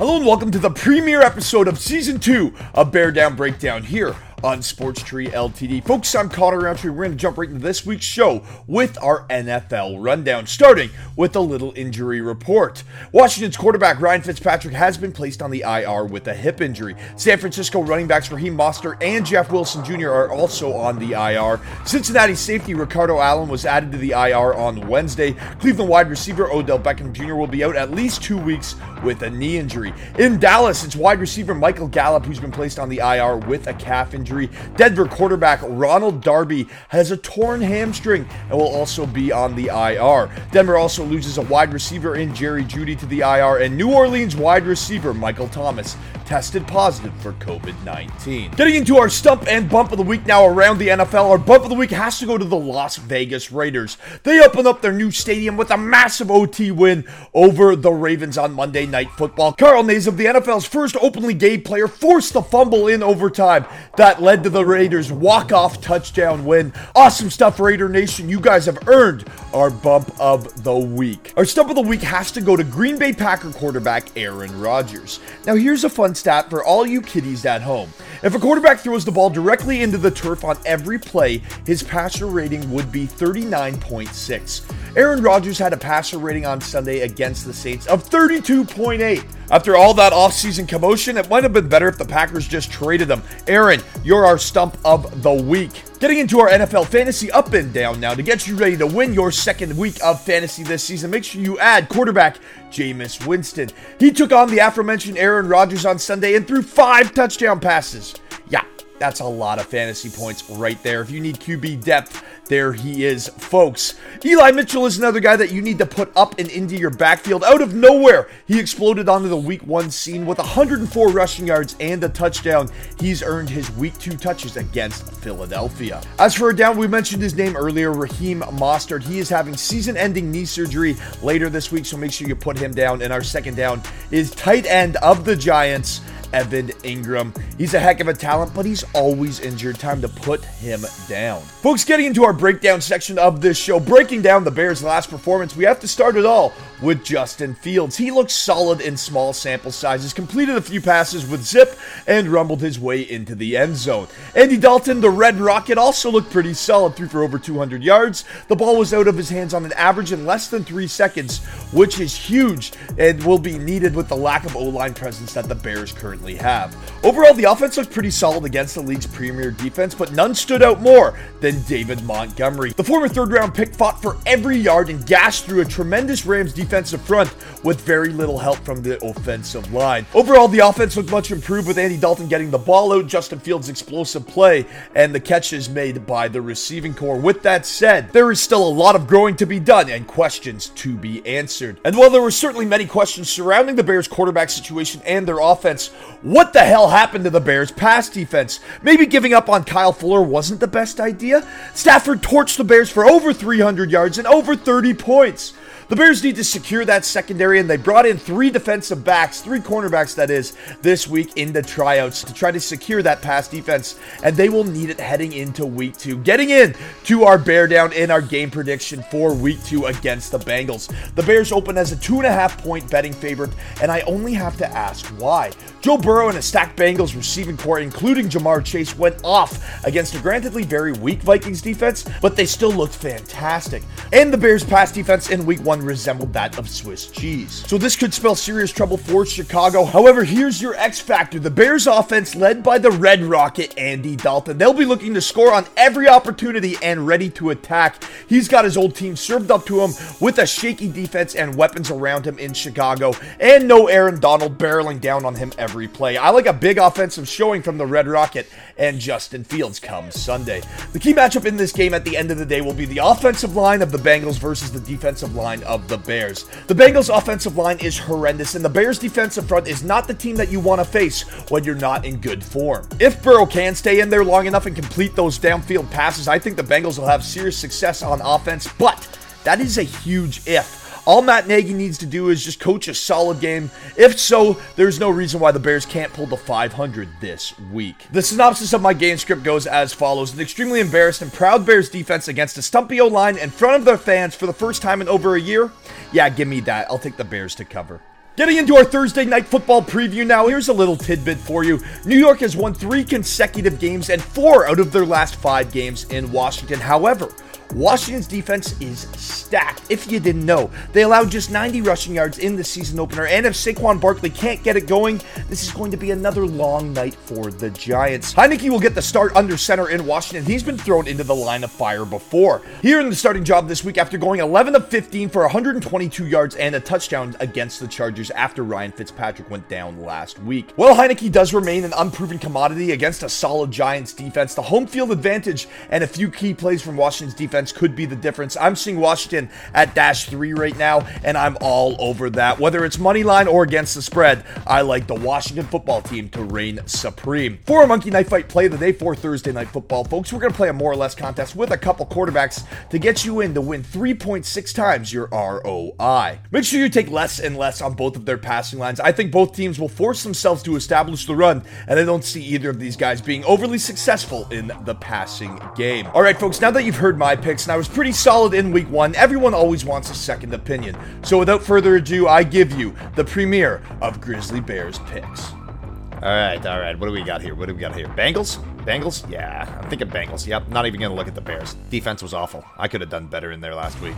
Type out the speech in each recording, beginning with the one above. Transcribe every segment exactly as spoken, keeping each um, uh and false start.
Hello and welcome to the premiere episode of Season two of Bear Down Breakdown here on Sports Tree L T D. Folks, I'm Connor Rountree. We're going to jump right into this week's show with our N F L rundown, starting with a little injury report. Washington's quarterback Ryan Fitzpatrick has been placed on the I R with a hip injury. San Francisco running backs Raheem Mostert and Jeff Wilson Junior are also on the I R. Cincinnati safety Ricardo Allen was added to the I R on Wednesday. Cleveland wide receiver Odell Beckham Junior will be out at least two weeks with a knee injury. In Dallas, it's wide receiver Michael Gallup who's been placed on the I R with a calf injury. Denver quarterback Ronald Darby has a torn hamstring and will also be on the I R. Denver also loses a wide receiver in Jerry Judy to the I R, and New Orleans wide receiver Michael Thomas tested positive for COVID nineteen. Getting into our stump and bump of the week now around the N F L, our bump of the week has to go to the Las Vegas Raiders. They open up their new stadium with a massive O T win over the Ravens on Monday Night Football. Carl Nassib, the N F L's first openly gay player, forced the fumble in overtime that led to the Raiders' walk-off touchdown win. Awesome stuff, Raider Nation. You guys have earned our bump of the week. Our stump of the week has to go to Green Bay Packer quarterback Aaron Rodgers. Now, here's a fun stat for all you kiddies at home. If a quarterback throws the ball directly into the turf on every play, his passer rating would be thirty-nine point six. Aaron Rodgers had a passer rating on Sunday against the Saints of thirty-two point eight. After all that offseason commotion, it might have been better if the Packers just traded him. Aaron, you're our stump of the week. Getting into our N F L fantasy up and down now to get you ready to win your second week of fantasy this season. Make sure you add quarterback Jameis Winston. He took on the aforementioned Aaron Rodgers on Sunday and threw five touchdown passes. Yeah, that's a lot of fantasy points right there. If you need Q B depth, there he is, folks. Eli Mitchell is another guy that you need to put up and into your backfield. Out of nowhere, he exploded onto the week one scene with one hundred four rushing yards and a touchdown. He's earned his week two touches against Philadelphia. As for a down, we mentioned his name earlier, Raheem Mostert. He is having season-ending knee surgery later this week, so make sure you put him down. And our second down is tight end of the Giants, Evan Ingram. He's a heck of a talent, but he's always injured. Time to put him down. Folks, getting into our breakdown section of this show, breaking down the Bears' last performance, we have to start it all with Justin Fields. He looks solid in small sample sizes, completed a few passes with zip, and rumbled his way into the end zone. Andy Dalton, the Red Rocket, also looked pretty solid, threw for over two hundred yards. The ball was out of his hands on an average in less than three seconds, which is huge and will be needed with the lack of O-line presence that the Bears currently have. Overall, the offense looked pretty solid against the league's premier defense, but none stood out more than David Montgomery. The former third-round pick fought for every yard and gashed through a tremendous Rams defensive front with very little help from the offensive line. Overall, the offense looked much improved with Andy Dalton getting the ball out, Justin Fields' explosive play, and the catches made by the receiving corps. With that said, there is still a lot of growing to be done and questions to be answered. And while there were certainly many questions surrounding the Bears' quarterback situation and their offense, what the hell happened to the Bears' pass defense? Maybe giving up on Kyle Fuller wasn't the best idea. Stafford torched the Bears for over three hundred yards and over thirty points. The Bears need to secure that secondary, and they brought in three defensive backs, three cornerbacks that is, this week in the tryouts to try to secure that pass defense, and they will need it heading into week two. Getting in to our Bear Down in our game prediction for week two against the Bengals. The Bears open as a two and a half point betting favorite, and I only have to ask why. Joe Burrow and a stacked Bengals receiving corps, including Ja'Marr Chase, went off against a grantedly very weak Vikings defense, but they still looked fantastic. And the Bears' pass defense in week one resembled that of Swiss cheese. So this could spell serious trouble for Chicago. However, here's your X factor. The Bears' offense led by the Red Rocket, Andy Dalton. They'll be looking to score on every opportunity and ready to attack. He's got his old team served up to him with a shaky defense and weapons around him in Chicago, and no Aaron Donald barreling down on him every play. I like a big offensive showing from the Red Rocket and Justin Fields come Sunday. The key matchup in this game at the end of the day will be the offensive line of the Bengals versus the defensive line of the Bears. The Bengals' offensive line is horrendous, and the Bears' defensive front is not the team that you want to face when you're not in good form. If Burrow can stay in there long enough and complete those downfield passes, I think the Bengals will have serious success on offense, but that is a huge if. All Matt Nagy needs to do is just coach a solid game. If so, there's no reason why the Bears can't pull the five hundred this week. The synopsis of my game script goes as follows. An extremely embarrassed and proud Bears defense against a stumpy O-line in front of their fans for the first time in over a year? Yeah, give me that. I'll take the Bears to cover. Getting into our Thursday night football preview now, here's a little tidbit for you. New York has won three consecutive games and four out of their last five games in Washington. However, Washington's defense is stacked, if you didn't know. They allowed just ninety rushing yards in the season opener, and if Saquon Barkley can't get it going, this is going to be another long night for the Giants. Heinicke will get the start under center in Washington. He's been thrown into the line of fire before. Here in the starting job this week after going eleven of fifteen for one hundred twenty-two yards and a touchdown against the Chargers after Ryan Fitzpatrick went down last week. Well, Heinicke does remain an unproven commodity against a solid Giants defense. The home field advantage and a few key plays from Washington's defense could be the difference. I'm seeing Washington at dash three right now, and I'm all over that. Whether it's money line or against the spread, I like the Washington football team to reign supreme. For a Monkey Night Fight play of the day for Thursday Night Football, folks, we're going to play a more or less contest with a couple quarterbacks to get you in to win three point six times your R O I. Make sure you take less and less on both of their passing lines. I think both teams will force themselves to establish the run, and I don't see either of these guys being overly successful in the passing game. All right, folks, now that you've heard my opinion, and I was pretty solid in week one. Everyone always wants a second opinion. So without further ado, I give you the premiere of Grizzly Bears Picks. All right, all right. What do we got here? What do we got here? Bengals? Bengals? Yeah, I'm thinking Bengals. Yep, not even going to look at the Bears. Defense was awful. I could have done better in there last week.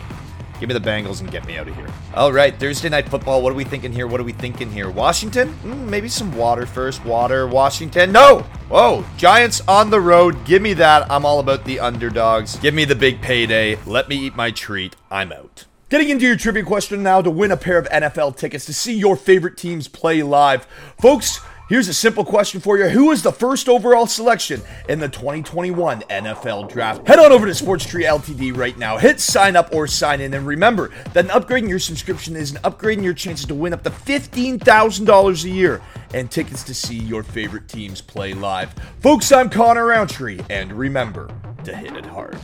Give me the Bengals and get me out of here. All right, Thursday Night Football. What are we thinking here? What are we thinking here? Washington? Mm, maybe some water first. Water, Washington. No! Whoa, Giants on the road. Give me that. I'm all about the underdogs. Give me the big payday. Let me eat my treat. I'm out. Getting into your trivia question now to win a pair of N F L tickets to see your favorite teams play live. Folks, here's a simple question for you. Who is the first overall selection in the twenty twenty-one N F L Draft? Head on over to Sports Tree L T D right now. Hit sign up or sign in. And remember that an upgrade in your subscription is an upgrade in your chances to win up to fifteen thousand dollars a year and tickets to see your favorite teams play live. Folks, I'm Connor Rountree, and remember to hit it hard.